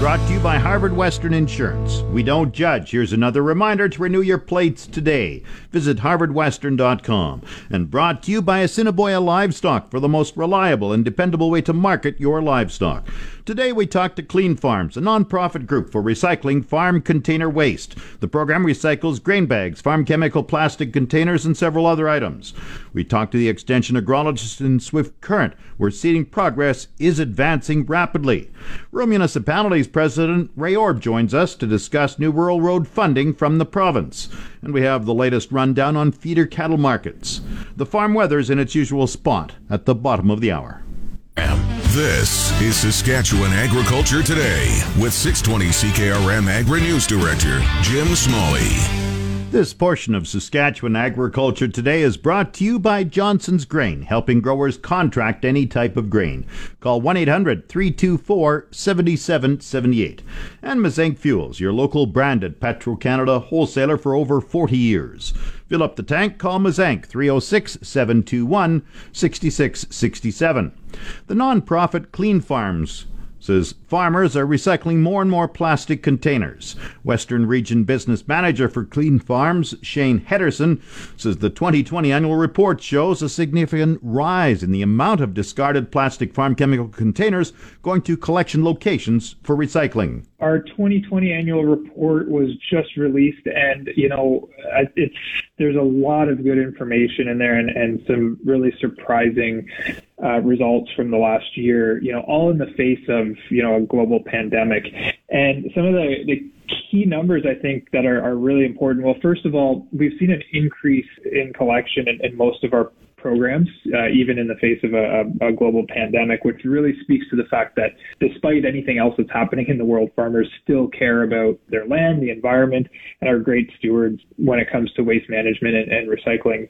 Brought to you by Harvard Western Insurance. We don't judge. Here's another reminder to renew your plates today. Visit harvardwestern.com. And brought to you by Assiniboia Livestock for the most reliable and dependable way to market your livestock. Today we talk to Clean Farms, a nonprofit group for recycling farm container waste. The program recycles grain bags, farm chemical, plastic containers, and several other items. We talk to the extension agrologist in Swift Current, where seeding progress is advancing rapidly. Rural Municipalities President Ray Orb joins us to discuss new rural road funding from the province. And we have the latest rundown on feeder cattle markets. The farm weather's in its usual spot at the bottom of the hour. This is Saskatchewan Agriculture Today with 620 CKRM Agri-News Director Jim Smalley. This portion of Saskatchewan Agriculture Today is brought to you by Johnson's Grain, helping growers contract any type of grain. Call 1-800-324-7778. And Mazank Fuels, your local branded Petro-Canada wholesaler for over 40 years. Fill up the tank, call Mazank 306-721-6667. The nonprofit Clean Farms says farmers are recycling more and more plastic containers. Western Region Business Manager for Clean Farms, Shane Hedderson, says the 2020 annual report shows a significant rise in the amount of discarded plastic farm chemical containers going to collection locations for recycling. Our 2020 annual report was just released, and there's a lot of good information in there, and some really surprising results from the last year, all in the face of, a global pandemic. And some of the key numbers, I think, that are really important. Well, first of all, we've seen an increase in collection in most of our programs, even in the face of a global pandemic, which really speaks to the fact that despite anything else that's happening in the world, farmers still care about their land, the environment, and are great stewards when it comes to waste management and recycling.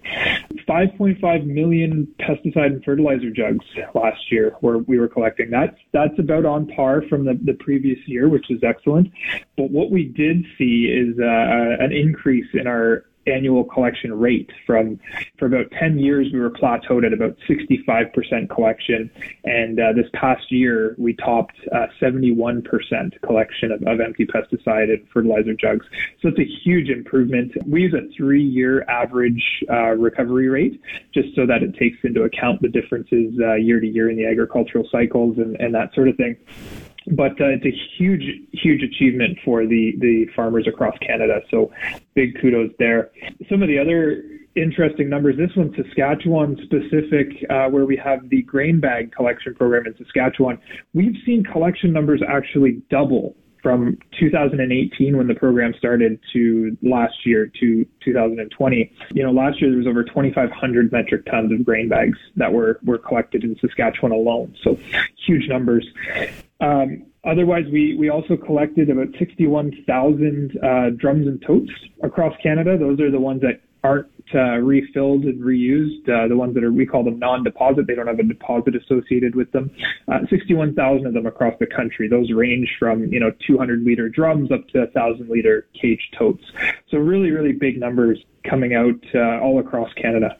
5.5 million pesticide and fertilizer jugs last year where we were collecting. That's about on par from the previous year, which is excellent. But what we did see is an increase in our annual collection rate. For about 10 years, we were plateaued at about 65% collection. And this past year, we topped 71% collection of empty pesticide and fertilizer jugs. So it's a huge improvement. We use a 3-year average recovery rate, just so that it takes into account the differences year to year in the agricultural cycles and that sort of thing. But it's a huge, huge achievement for the farmers across Canada. So big kudos there. Some of the other interesting numbers, this one's Saskatchewan specific, where we have the grain bag collection program in Saskatchewan. We've seen collection numbers actually double from 2018, when the program started, to last year, to 2020. Last year there was over 2,500 metric tons of grain bags that were collected in Saskatchewan alone. So huge numbers. Otherwise, we also collected about 61,000 drums and totes across Canada. Those are the ones that aren't refilled and reused, the ones that are, we call them non-deposit, they don't have a deposit associated with them. 61,000 of them across the country. Those range from 200-liter drums up to 1,000-liter cage totes. So really, really big numbers coming out all across Canada.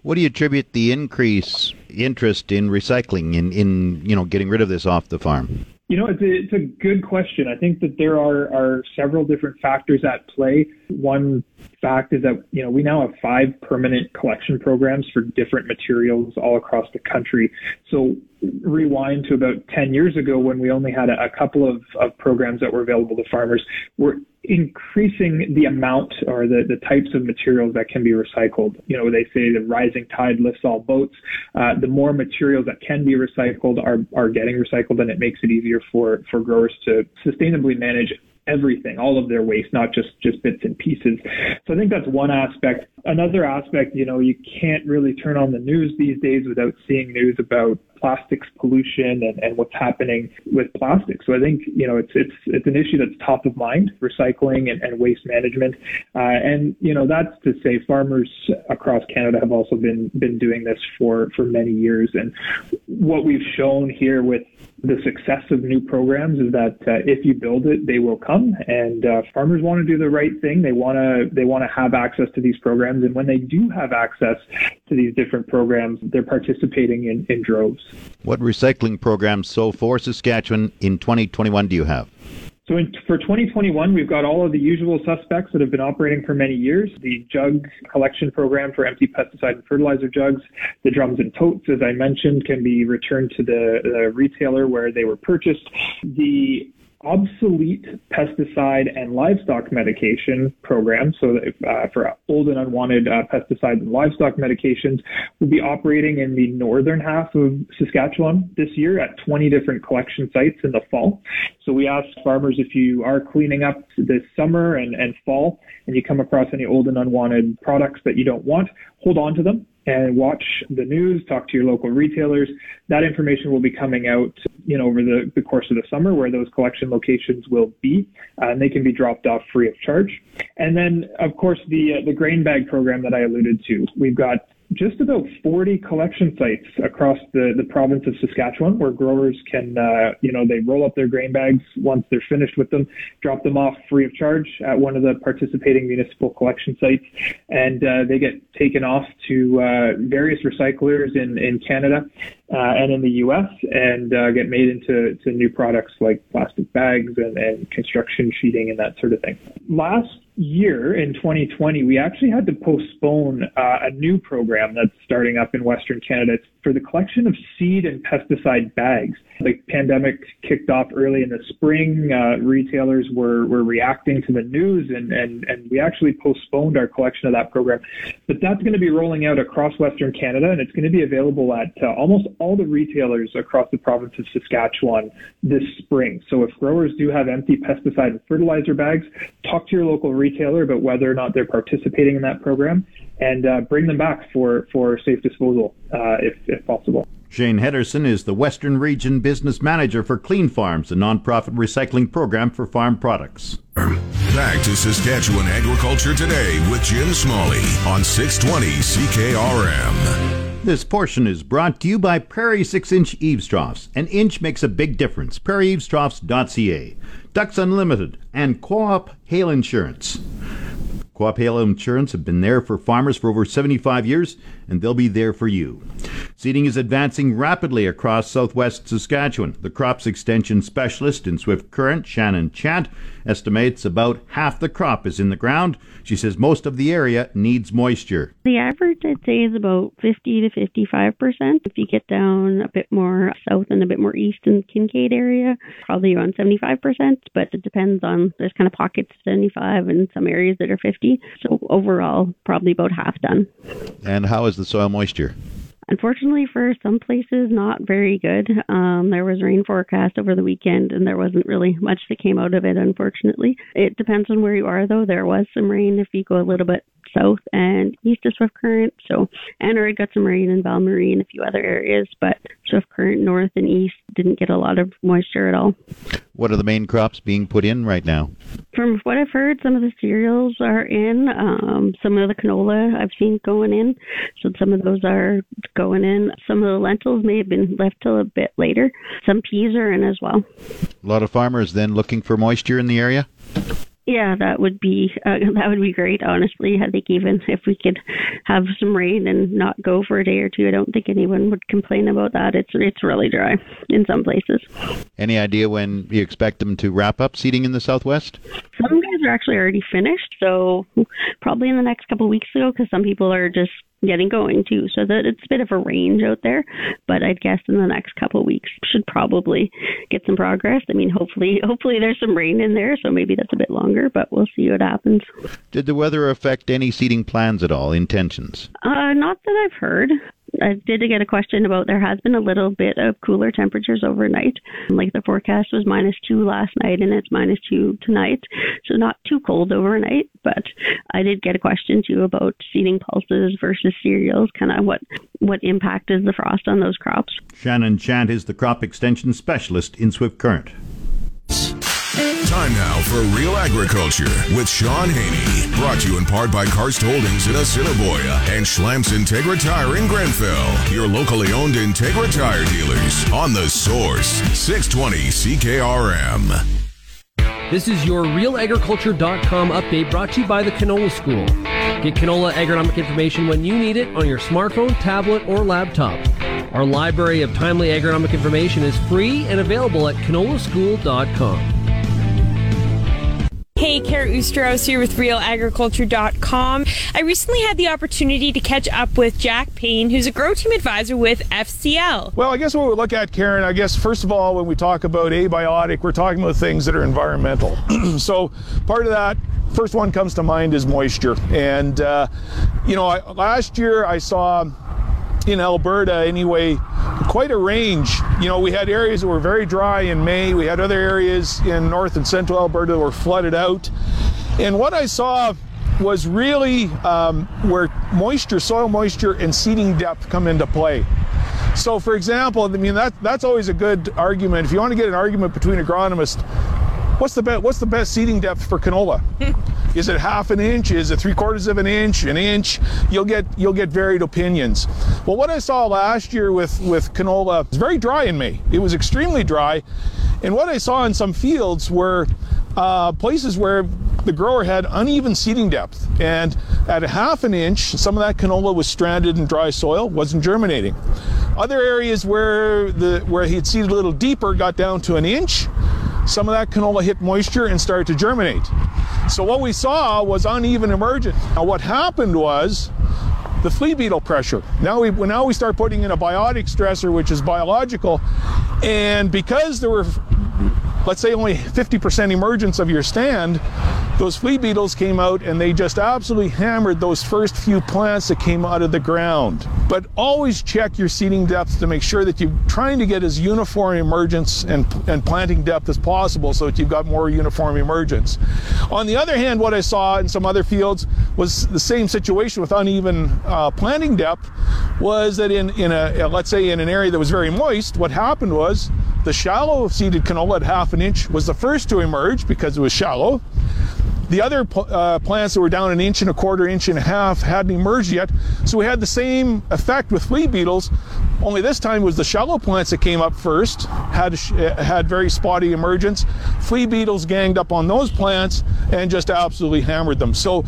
What do you attribute the increase interest in recycling, in getting rid of this off the farm? It's a good question. I think that there are several different factors at play. One fact is that, you know, we now have 5 permanent collection programs for different materials all across the country. So rewind to about 10 years ago when we only had a couple of programs that were available to farmers. We're increasing the amount or the types of materials that can be recycled. You know, they say the rising tide lifts all boats. The more materials that can be recycled are getting recycled, and it makes it easier for growers to sustainably manage everything, all of their waste, not just bits and pieces. So I think that's one aspect. Another aspect, you know, you can't really turn on the news these days without seeing news about plastics pollution and what's happening with plastic. So I think, you know, it's an issue that's top of mind, recycling and waste management. And, you know, that's to say farmers across Canada have also been doing this for many years. And what we've shown here with the success of new programs is that if you build it, they will come. And farmers want to do the right thing. They want to have access to these programs. And when they do have access to these different programs, they're participating in droves. What recycling programs for Saskatchewan in 2021 do you have? So for 2021, we've got all of the usual suspects that have been operating for many years. The jug collection program for empty pesticide and fertilizer jugs. The drums and totes, as I mentioned, can be returned to the retailer where they were purchased. The obsolete pesticide and livestock medication program, so for old and unwanted pesticides and livestock medications, will be operating in the northern half of Saskatchewan this year at 20 different collection sites in the fall. So we asked farmers, if you are cleaning up this summer and fall and you come across any old and unwanted products that you don't want, hold on to them and watch the news, talk to your local retailers. That information will be coming out, you know, over the course of the summer where those collection locations will be, and they can be dropped off free of charge. And then, of course, the grain bag program that I alluded to. We've got just about 40 collection sites across the province of Saskatchewan where growers can, they roll up their grain bags once they're finished with them, drop them off free of charge at one of the participating municipal collection sites, and they get taken off to various recyclers in Canada and in the U.S. and get made into new products like plastic bags and construction sheeting and that sort of thing. Last year in 2020, we actually had to postpone a new program that's starting up in Western Canada. It's for the collection of seed and pesticide bags. The pandemic kicked off early in the spring. Retailers were reacting to the news, and we actually postponed our collection of that program. But that's going to be rolling out across Western Canada, and it's going to be available at almost all the retailers across the province of Saskatchewan this spring. So if growers do have empty pesticide and fertilizer bags, talk to your local retailer about whether or not they're participating in that program, and bring them back for safe disposal if possible. Shane Hedderson is the Western Region Business Manager for Clean Farms, a nonprofit recycling program for farm products. Back to Saskatchewan Agriculture Today with Jim Smalley on 620 CKRM. This portion is brought to you by Prairie 6-inch eavesdrops. An inch makes a big difference. PrairieEavesdrops.ca, Ducks Unlimited, and Co-op Hail Insurance. Co-op Hail Insurance have been there for farmers for over 75 years, and they'll be there for you. Seeding is advancing rapidly across southwest Saskatchewan. The crops extension specialist in Swift Current, Shannon Chant, estimates about half the crop is in the ground. She says most of the area needs moisture. The average, I'd say, is about 50 to 55%. If you get down a bit more south and a bit more east in the Kincaid area, probably around 75%, but it depends on, there's kind of pockets 75 and some areas that are 50. So overall, probably about half done. And how is the soil moisture? Unfortunately, for some places, not very good. There was rain forecast over the weekend, and there wasn't really much that came out of it, unfortunately. It depends on where you are, though. There was some rain if you go a little bit south and east of Swift Current. So, and already got some rain in Valmarie and a few other areas, but Swift Current north and east didn't get a lot of moisture at all. What are the main crops being put in right now? From what I've heard, some of the cereals are in. Some of the canola I've seen going in. So some of those are going in. Some of the lentils may have been left till a bit later. Some peas are in as well. A lot of farmers then looking for moisture in the area? Yeah, that would be great. Honestly, I think even if we could have some rain and not go for a day or two, I don't think anyone would complain about that. It's really dry in some places. Any idea when you expect them to wrap up seeding in the Southwest? Some guys are actually already finished, so probably in the next couple of weeks ago, because some people are just getting going too. So that it's a bit of a range out there, but I'd guess in the next couple of weeks should probably get some progress. I mean, hopefully there's some rain in there, so maybe that's a bit longer, but we'll see what happens. Did the weather affect any seeding plans at all, intentions? Not that I've heard. I did get a question about there has been a little bit of cooler temperatures overnight. Like the forecast was -2 last night and it's -2 tonight. So not too cold overnight, but I did get a question too about seeding pulses versus cereals, kind of what impact is the frost on those crops. Shannon Chant is the crop extension specialist in Swift Current. Time now for Real Agriculture with Sean Haney. Brought to you in part by Karst Holdings in Assiniboia and Schlamps Integra Tire in Grenfell. Your locally owned Integra Tire dealers on The Source, 620 CKRM. This is your RealAgriculture.com update brought to you by the Canola School. Get canola agronomic information when you need it on your smartphone, tablet, or laptop. Our library of timely agronomic information is free and available at canolaschool.com. Hey, Kara Oosterhouse here with RealAgriculture.com. I recently had the opportunity to catch up with Jack Payne, who's a grow team advisor with FCL. Well, I guess what we look at, Karen, I guess first of all, when we talk about abiotic, we're talking about things that are environmental. So part of that, first one comes to mind is moisture. And, last year I saw in Alberta anyway, quite a range. You know, we had areas that were very dry in May. We had other areas in north and central Alberta that were flooded out. And what I saw was really where moisture, soil moisture, and seeding depth come into play. So for example, I mean, that's always a good argument. If you want to get an argument between agronomists, what's the best seeding depth for canola? Is it 1/2 inch? Is it 3/4 of an inch? An inch? You'll get varied opinions. Well, what I saw last year with canola, it's very dry in May. It was extremely dry, and what I saw in some fields were places where the grower had uneven seeding depth, and at 1/2 inch, some of that canola was stranded in dry soil, wasn't germinating. Other areas where he had seeded a little deeper got down to 1 inch. Some of that canola hit moisture and started to germinate. So what we saw was uneven emergence. Now what happened was the flea beetle pressure. Now we start putting in a biotic stressor, which is biological, and because there were, let's say, only 50% emergence of your stand, those flea beetles came out and they just absolutely hammered those first few plants that came out of the ground. But always check your seeding depth to make sure that you're trying to get as uniform emergence and planting depth as possible so that you've got more uniform emergence. On the other hand, what I saw in some other fields was the same situation with uneven planting depth, was that in an area that was very moist, what happened was the shallow seeded canola at 1/2 inch was the first to emerge because it was shallow. The other plants that were down 1 1/4 inch, 1.5 inch hadn't emerged yet. So we had the same effect with flea beetles, only this time was the shallow plants that came up first, had very spotty emergence. Flea beetles ganged up on those plants and just absolutely hammered them. So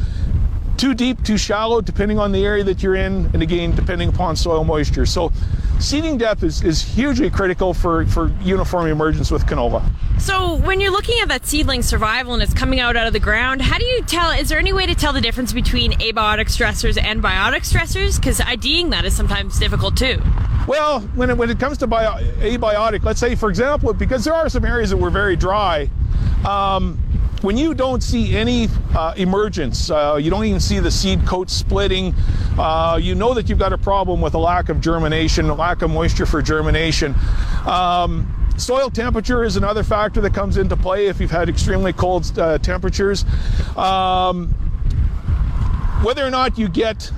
too deep, too shallow, depending on the area that you're in, and again, depending upon soil moisture. So seeding depth is hugely critical for uniform emergence with canola. So when you're looking at that seedling survival and it's coming out of the ground, how do you tell, is there any way to tell the difference between abiotic stressors and biotic stressors? Because IDing that is sometimes difficult too. Well, when it comes to abiotic, let's say for example, because there are some areas that were very dry, when you don't see any emergence, you don't even see the seed coat splitting, you know that you've got a problem with a lack of germination, a lack of moisture for germination. Soil temperature is another factor that comes into play if you've had extremely cold temperatures. Whether or not you get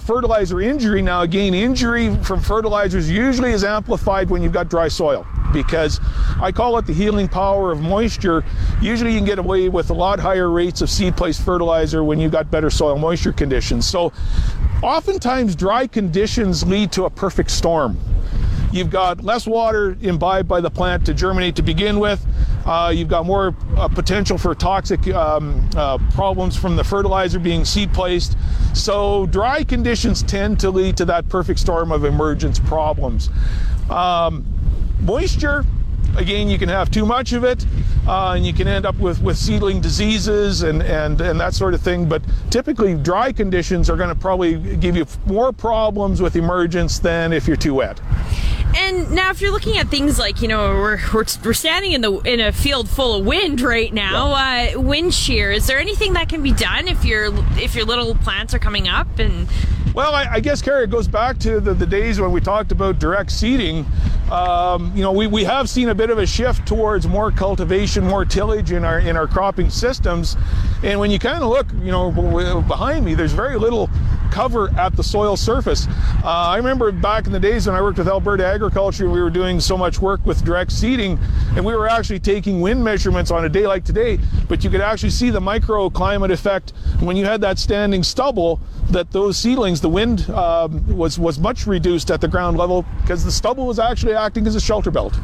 fertilizer injury, now again, injury from fertilizers usually is amplified when you've got dry soil, because I call it the healing power of moisture. Usually you can get away with a lot higher rates of seed place fertilizer when you've got better soil moisture conditions. So oftentimes dry conditions lead to a perfect storm. You've got less water imbibed by the plant to germinate to begin with. You've got more potential for toxic problems from the fertilizer being seed placed. So dry conditions tend to lead to that perfect storm of emergence problems. Moisture, again, you can have too much of it, and you can end up with seedling diseases and that sort of thing. But typically dry conditions are going to probably give you more problems with emergence than if you're too wet. And now, if you're looking at things like, you know, we're standing in a field full of wind right now, yeah. Wind shear. Is there anything that can be done if your little plants are coming up? And well, I guess, Kara, it goes back to the days when we talked about direct seeding. You know, we have seen a bit of a shift towards more cultivation, more tillage in our cropping systems. And when you kind of look, you know, behind me, there's very little cover at the soil surface. I remember back in the days when I worked with Alberta Agriculture, we were doing so much work with direct seeding, and we were actually taking wind measurements on a day like today, but you could actually see the microclimate effect when you had that standing stubble, that those seedlings, the wind was much reduced at the ground level because the stubble was actually acting as a shelter belt.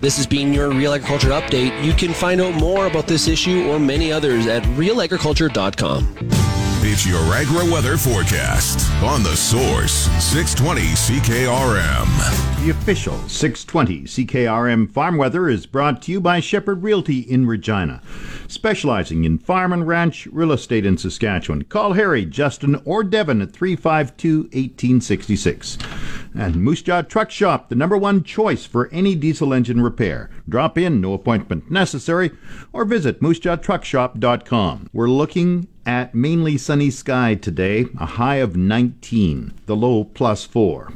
This has been your Real Agriculture Update. You can find out more about this issue or many others at realagriculture.com. It's your Agra weather forecast on The Source, 620 CKRM. The official 620 CKRM farm weather is brought to you by Shepherd Realty in Regina, specializing in farm and ranch real estate in Saskatchewan. Call Harry, Justin, or Devin at 352-1866. And Moose Jaw Truck Shop, the #1 choice for any diesel engine repair. Drop in, no appointment necessary, or visit moosejawtruckshop.com. We're looking at mainly sunny sky today, a high of 19, the low +4.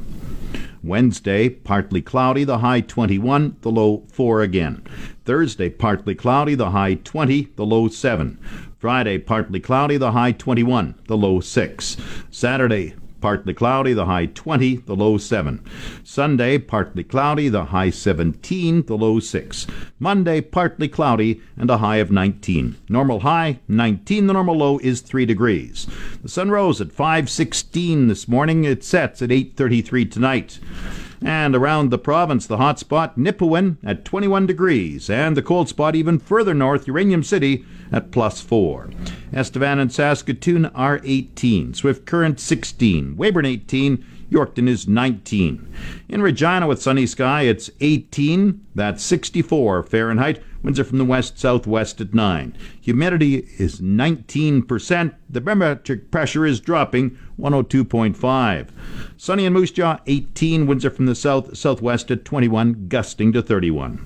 Wednesday, partly cloudy, the high 21, the low 4 again. Thursday, partly cloudy, the high 20, the low 7. Friday, partly cloudy, the high 21, the low 6. Saturday, partly cloudy, the high 20, the low 7. Sunday, partly cloudy, the high 17, the low 6. Monday, partly cloudy and a high of 19. Normal high, 19. The normal low is 3 degrees. The sun rose at 5:16 this morning. It sets at 8:33 tonight. And around the province, the hot spot, Nipawin, at 21 degrees. And the cold spot even further north, Uranium City, at +4. Estevan and Saskatoon are 18. Swift Current, 16. Weyburn, 18. Yorkton is 19. In Regina with sunny sky, it's 18. That's 64 Fahrenheit. Winds are from the west-southwest at 9. Humidity is 19%. The barometric pressure is dropping, 102.5. Sunny in Moose Jaw, 18. Winds are from the south-southwest at 21, gusting to 31.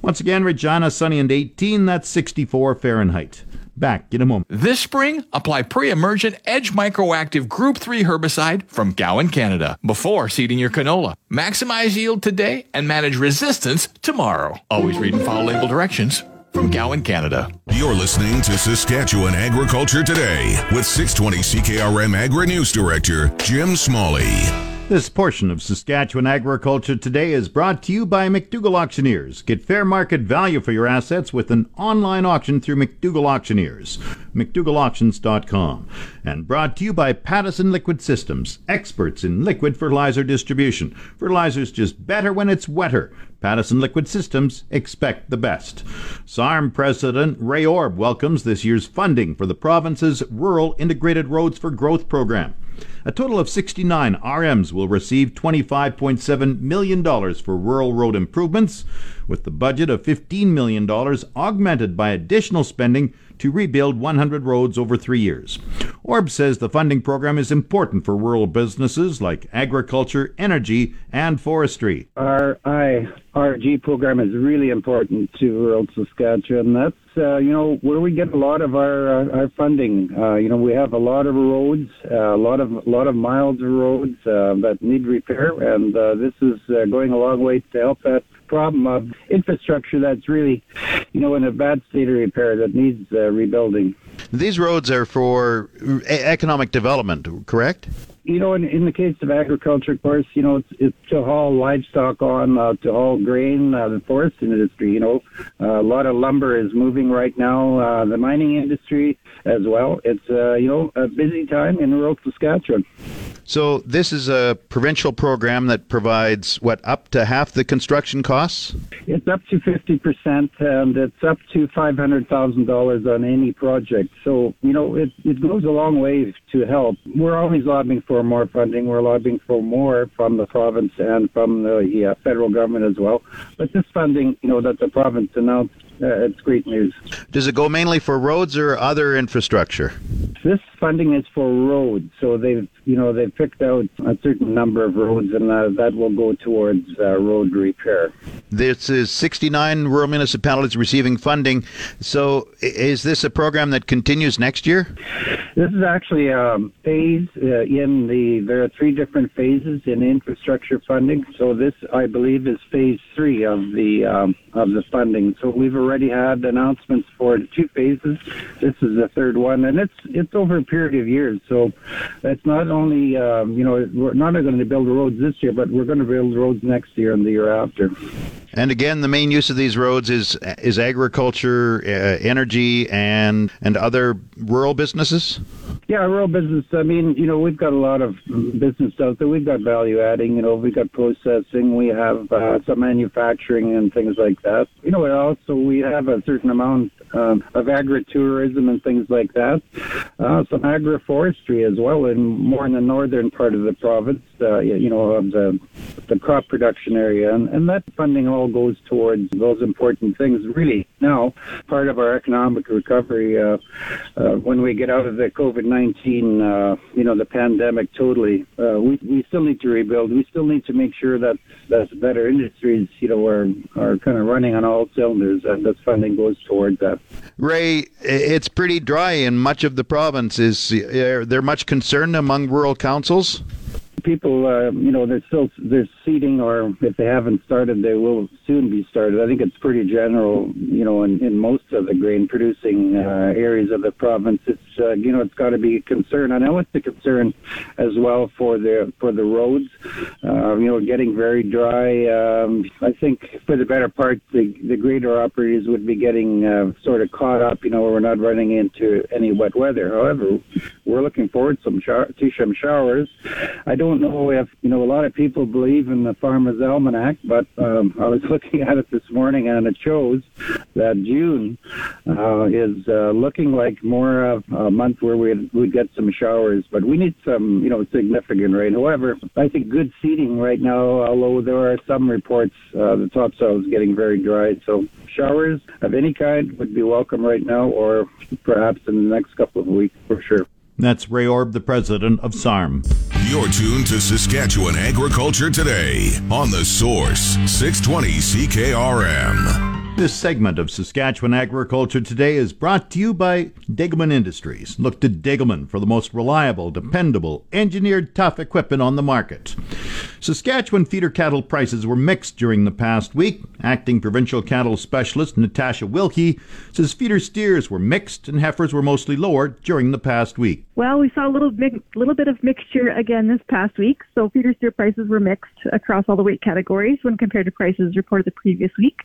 Once again, Regina, sunny and 18. That's 64 Fahrenheit. Back in a moment. This spring, apply pre-emergent Edge Microactive Group 3 herbicide from Gowan Canada before seeding your canola. Maximize yield today and manage resistance tomorrow. Always read and follow label directions from Gowan Canada. You're listening to Saskatchewan Agriculture Today with 620 CKRM Agri News Director Jim Smalley. This portion of Saskatchewan Agriculture Today is brought to you by McDougall Auctioneers. Get fair market value for your assets with an online auction through McDougall Auctioneers, McDougallAuctions.com. And brought to you by Pattison Liquid Systems, experts in liquid fertilizer distribution. Fertilizer's just better when it's wetter. Pattison Liquid Systems, expect the best. SARM President Ray Orb welcomes this year's funding for the province's Rural Integrated Roads for Growth program. A total of 69 RMs will receive $25.7 million for rural road improvements, with the budget of $15 million augmented by additional spending to rebuild 100 roads over 3 years. Orb says the funding program is important for rural businesses like agriculture, energy, and forestry. Our IRG program is really important to rural Saskatchewan. That's, you know, where we get a lot of our funding. You know, we have a lot of roads, a lot of miles of roads that need repair, and this is going a long way to help that problem of infrastructure that's really, you know, in a bad state of repair that needs rebuilding. These roads are for economic development, correct? you know, in the case of agriculture, of course, you know, it's to haul livestock on, to haul grain, the forest industry, you know, a lot of lumber is moving right now, the mining industry as well. It's, you know, a busy time in rural Saskatchewan. So this is a provincial program that provides, what, up to half the construction costs? It's up to 50%, and it's up to $500,000 on any project. So, you know, it goes a long way to help. We're always lobbying for more funding. We're lobbying for more from the province and from the federal government as well. But this funding, you know, that the province announced, it's great news. Does it go mainly for roads or other infrastructure? This funding is for roads, so they've picked out a certain number of roads, and that will go towards road repair. This is 69 rural municipalities receiving funding. So is this a program that continues next year? This is actually a phase there are three different phases in infrastructure funding. So this, I believe, is phase 3 of the funding. So we've already had announcements for 2 phases. This is the third one, and it's over a period of years. So it's not only we're not going to build roads this year, but we're going to build roads next year and the year after. And again, the main use of these roads is agriculture, energy, and other rural businesses? Yeah, rural business. I mean, you know, we've got a lot of business out there. We've got value adding, you know, we've got processing, we have some manufacturing and things like that. You know, also we have a certain amount of agritourism and things like that. Some agroforestry as well, and more in the northern part of the province, of the crop production area. And that funding all goes towards those important things, really. Now, part of our economic recovery, when we get out of the COVID-19, the pandemic totally, we still need to rebuild. We still need to make sure that better industries, you know, are kind of running on all cylinders, and this funding goes towards that. Ray, it's pretty dry in much of the province. Is there much concern among rural councils? People, they're seeding, or if they haven't started, they will soon be started. I think it's pretty general, you know, in most of the grain-producing areas of the province. It's, it's got to be a concern. I know it's a concern as well for the roads. Getting very dry. I think for the better part, the grader operators would be getting sort of caught up. You know, we're not running into any wet weather. However, we're looking forward to some showers. I don't know if, you know, a lot of people believe in the Farmer's Almanac, but I was looking at it this morning, and it shows that June is looking like more of a month where we'd get some showers, but we need some, you know, significant rain. However, I think good seeding right now, although there are some reports the topsoil is getting very dry, so showers of any kind would be welcome right now, or perhaps in the next couple of weeks for sure. That's Ray Orb, the president of SARM. You're tuned to Saskatchewan Agriculture Today on The Source, 620 CKRM. This segment of Saskatchewan Agriculture Today is brought to you by Degelman Industries. Look to Degelman for the most reliable, dependable, engineered, tough equipment on the market. Saskatchewan feeder cattle prices were mixed during the past week. Acting provincial cattle specialist Natasha Wilkie says feeder steers were mixed and heifers were mostly lower during the past week. Well, we saw a little bit of mixture again this past week. So feeder steer prices were mixed across all the weight categories when compared to prices reported the previous week.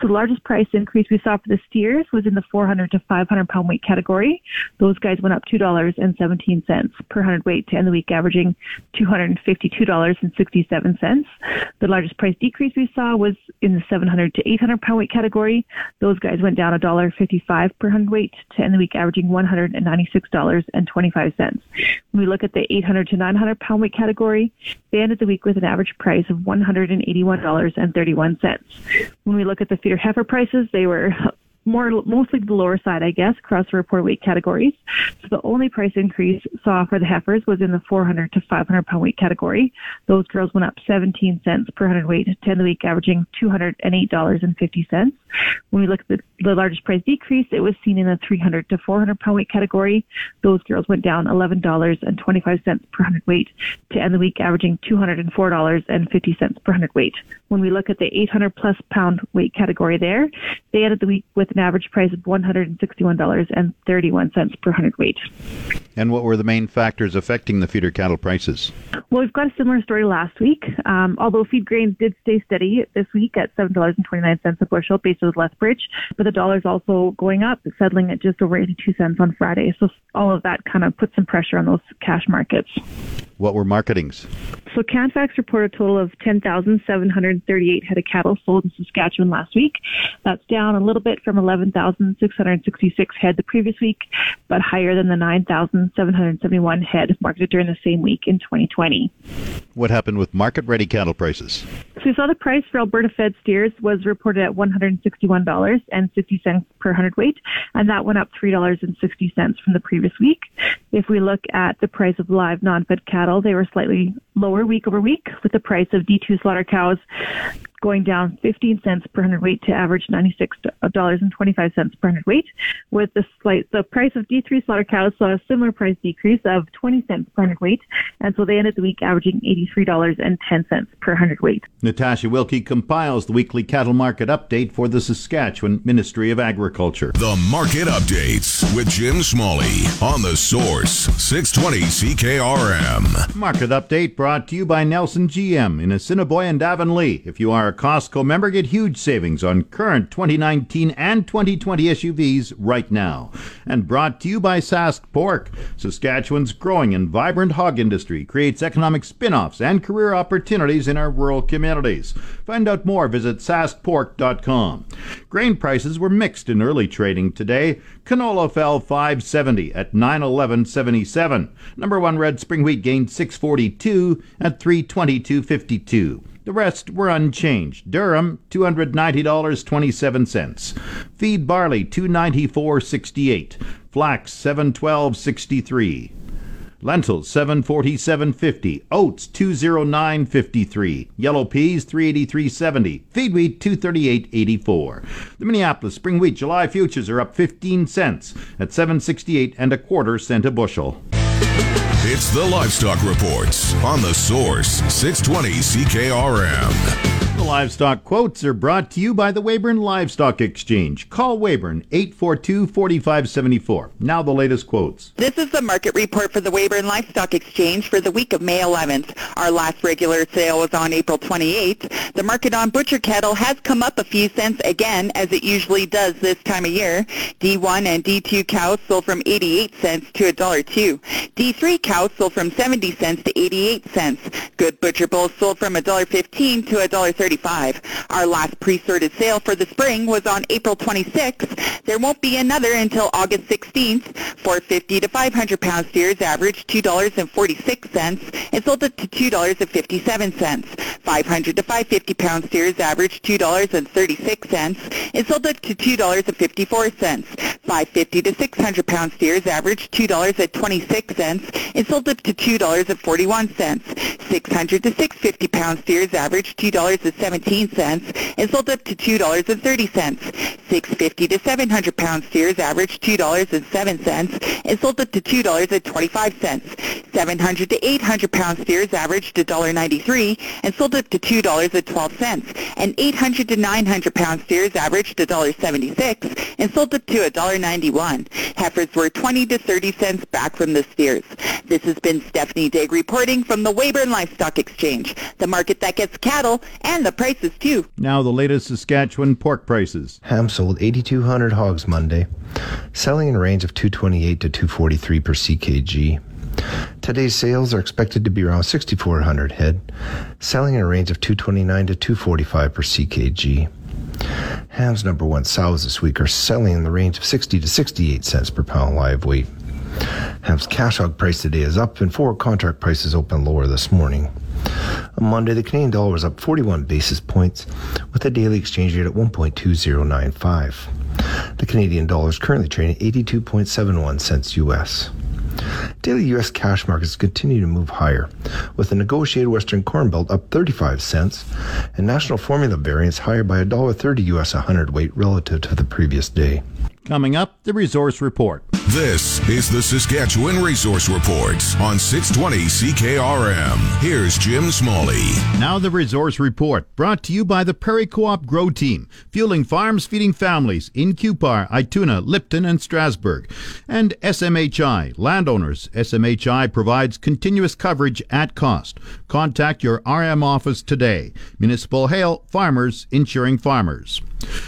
So the largest price increase we saw for the steers was in the 400 to 500 pound weight category. Those guys went up $2.17 per hundredweight to end the week, averaging $252.60. The largest price decrease we saw was in the 700 to 800 pound weight category. Those guys went down $1.55 per hundredweight to end the week, averaging $196.25. When we look at the 800 to 900 pound weight category, they ended the week with an average price of $181.31. When we look at the feeder heifer prices, they were mostly the lower side, I guess, across the reported weight categories. So the only price increase saw for the heifers was in the 400 to 500 pound weight category. Those girls went up 17 cents per hundredweight to end the week, averaging $208.50. When we look at the largest price decrease, it was seen in the 300 to 400 pound weight category. Those girls went down $11.25 per hundredweight to end the week, averaging $204.50 per hundredweight. When we look at the 800 plus pound weight category there, they ended the week with an average price of $161.31 per hundredweight. And what were the main factors affecting the feeder cattle prices? Well, we've got a similar story last week. Although feed grains did stay steady this week at $7.29 a bushel based on Lethbridge, but the dollar's also going up, settling at just over 82 cents on Friday. So all of that kind of put some pressure on those cash markets. What were marketings? So Canfax reported a total of 10,738 head of cattle sold in Saskatchewan last week. That's down a little bit from 11,666 head the previous week, but higher than the 9,771 head marketed during the same week in 2020. What happened with market-ready cattle prices? So we saw the price for Alberta-fed steers was reported at $161.60 per hundredweight, and that went up $3.60 from the previous week. If we look at the price of live non-fed cattle, they were slightly lower week over week, with the price of D2 slaughter cows going down 15 cents per hundredweight to average $96.25 per hundredweight, with the price of D3 slaughter cows saw a similar price decrease of 20 cents per hundredweight, and so they ended the week averaging $83.10 per hundredweight. Natasha Wilkie compiles the weekly cattle market update for the Saskatchewan Ministry of Agriculture. The Market Updates with Jim Smalley on The Source, 620 CKRM. Market Update brought to you by Nelson GM in Assiniboia and Avonlea. If you are a Costco member, get huge savings on current 2019 and 2020 SUVs right now. And brought to you by Sask Pork. Saskatchewan's growing and vibrant hog industry creates economic spin-offs and career opportunities in our rural communities. Find out more, visit saskpork.com. Grain prices were mixed in early trading today. Canola fell $5.70 at 9.11.77. Number one red spring wheat gained $6.42 at 3.22.52. The rest were unchanged. Durum, $290.27. Feed barley, $294.68. Flax, $712.63. Lentils, $747.50. Oats, $209.53. Yellow peas, $383.70. Feed wheat, $238.84. The Minneapolis spring wheat July futures are up 15 cents at 7.68 1/4 cents a bushel. It's the Livestock Reports on The Source, 620 CKRM. The Livestock Quotes are brought to you by the Weyburn Livestock Exchange. Call Weyburn, 842-4574. Now the latest quotes. This is the market report for the Weyburn Livestock Exchange for the week of May 11th. Our last regular sale was on April 28th. The market on butcher cattle has come up a few cents again, as it usually does this time of year. D1 and D2 cows sold from 88 cents to $1.02. D3 cows sold from 70 cents to 88 cents. Good butcher bulls sold from $1.15 to $1.35. Our last pre-sorted sale for the spring was on April 26th. There won't be another until August 16th. 450 to 500 pound steers averaged $2.46 and sold it to $2.57. 500 to 550 pound steers averaged $2.36 and sold it to $2.54. 550 to 600 pound steers averaged $2.26 and sold up to $2.41. 600 to 650 pound steers averaged $2.17 and sold up to $2.30. 650 to 700 pound steers averaged $2.07 and sold up to $2.25. 700 to 800 pound steers averaged $1.93 and sold up to $2.12. And 800 to 900 pound steers averaged $1.76 and sold up to $1.91. Heifers were 20 to 30 cents back from the steers. This has been Stephanie Digg reporting from the Weyburn Livestock Exchange, the market that gets cattle and the prices too. Now the latest Saskatchewan pork prices. Ham sold 8,200 hogs Monday, selling in a range of 228 to 243 per CKG. Today's sales are expected to be around 6,400 head, selling in a range of 229 to 245 per CKG. Ham's number one sows this week are selling in the range of 60 to 68 cents per pound live weight. Ham's cash hog price today is up, and forward contract prices opened lower this morning. On Monday, the Canadian dollar was up 41 basis points, with a daily exchange rate at 1.2095. The Canadian dollar is currently trading at 82.71 cents U.S. Daily U.S. cash markets continue to move higher, with the negotiated Western Corn Belt up 35 cents and national formula variance higher by $1.30 U.S. a hundredweight relative to the previous day. Coming up, the Resource Report. This is the Saskatchewan Resource Report on 620 CKRM. Here's Jim Smalley. Now the Resource Report, brought to you by the Prairie Co-op Grow Team, fueling farms, feeding families in Cupar, Ituna, Lipton, and Strasbourg. And SMHI, landowners. SMHI provides continuous coverage at cost. Contact your RM office today. Municipal Hail, farmers insuring farmers.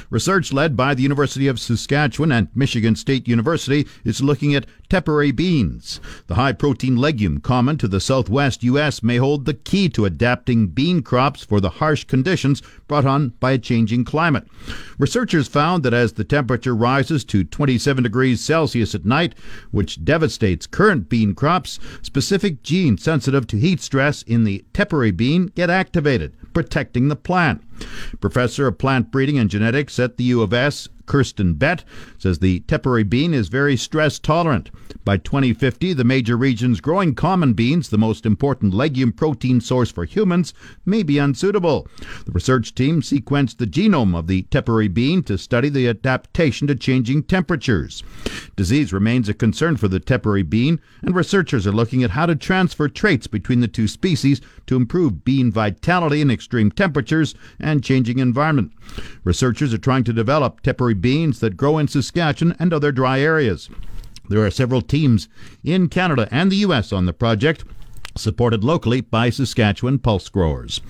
Research led by the University of Saskatchewan and Michigan State University is looking at Tepary beans. The high-protein legume common to the southwest U.S. may hold the key to adapting bean crops for the harsh conditions brought on by a changing climate. Researchers found that as the temperature rises to 27 degrees Celsius at night, which devastates current bean crops, specific genes sensitive to heat stress in the Tepary bean get activated, protecting the plant. Professor of Plant Breeding and Genetics at the U of S, Kirsten Bett, says the Tepary bean is very stress tolerant. By 2050, the major regions growing common beans, the most important legume protein source for humans, may be unsuitable. The research team sequenced the genome of the Tepary bean to study the adaptation to changing temperatures. Disease remains a concern for the Tepary bean, and researchers are looking at how to transfer traits between the two species to improve bean vitality in extreme temperatures and changing environment. Researchers are trying to develop Tepary beans that grow in Saskatchewan and other dry areas. There are several teams in Canada and the U.S. on the project, supported locally by Saskatchewan pulse growers.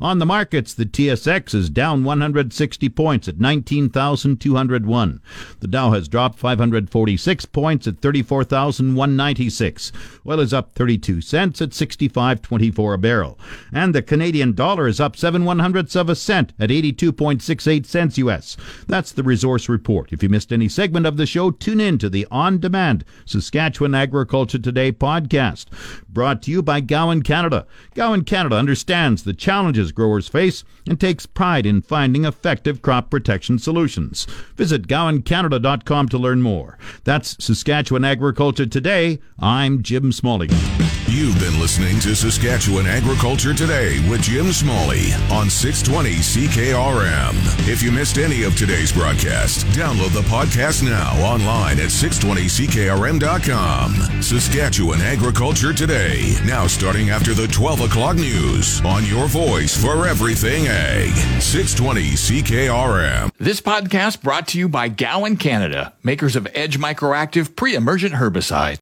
On the markets, the TSX is down 160 points at 19,201. The Dow has dropped 546 points at 34,196. Oil is up 32 cents at 65.24 a barrel. And the Canadian dollar is up 7/100ths of a cent at 82.68 cents U.S. That's the Resource Report. If you missed any segment of the show, tune in to the on-demand Saskatchewan Agriculture Today podcast, brought to you by Gowan Canada. Gowan Canada understands the challenges growers face and takes pride in finding effective crop protection solutions. Visit GowanCanada.com to learn more. That's Saskatchewan Agriculture Today. I'm Jim Smalley. You've been listening to Saskatchewan Agriculture Today with Jim Smalley on 620 CKRM. If you missed any of today's broadcast, download the podcast now online at 620CKRM.com. Saskatchewan Agriculture Today, now starting after the 12 o'clock news on your voice for everything ag. 620 CKRM. This podcast brought to you by Gowan Canada, makers of Edge Microactive pre-emergent herbicide.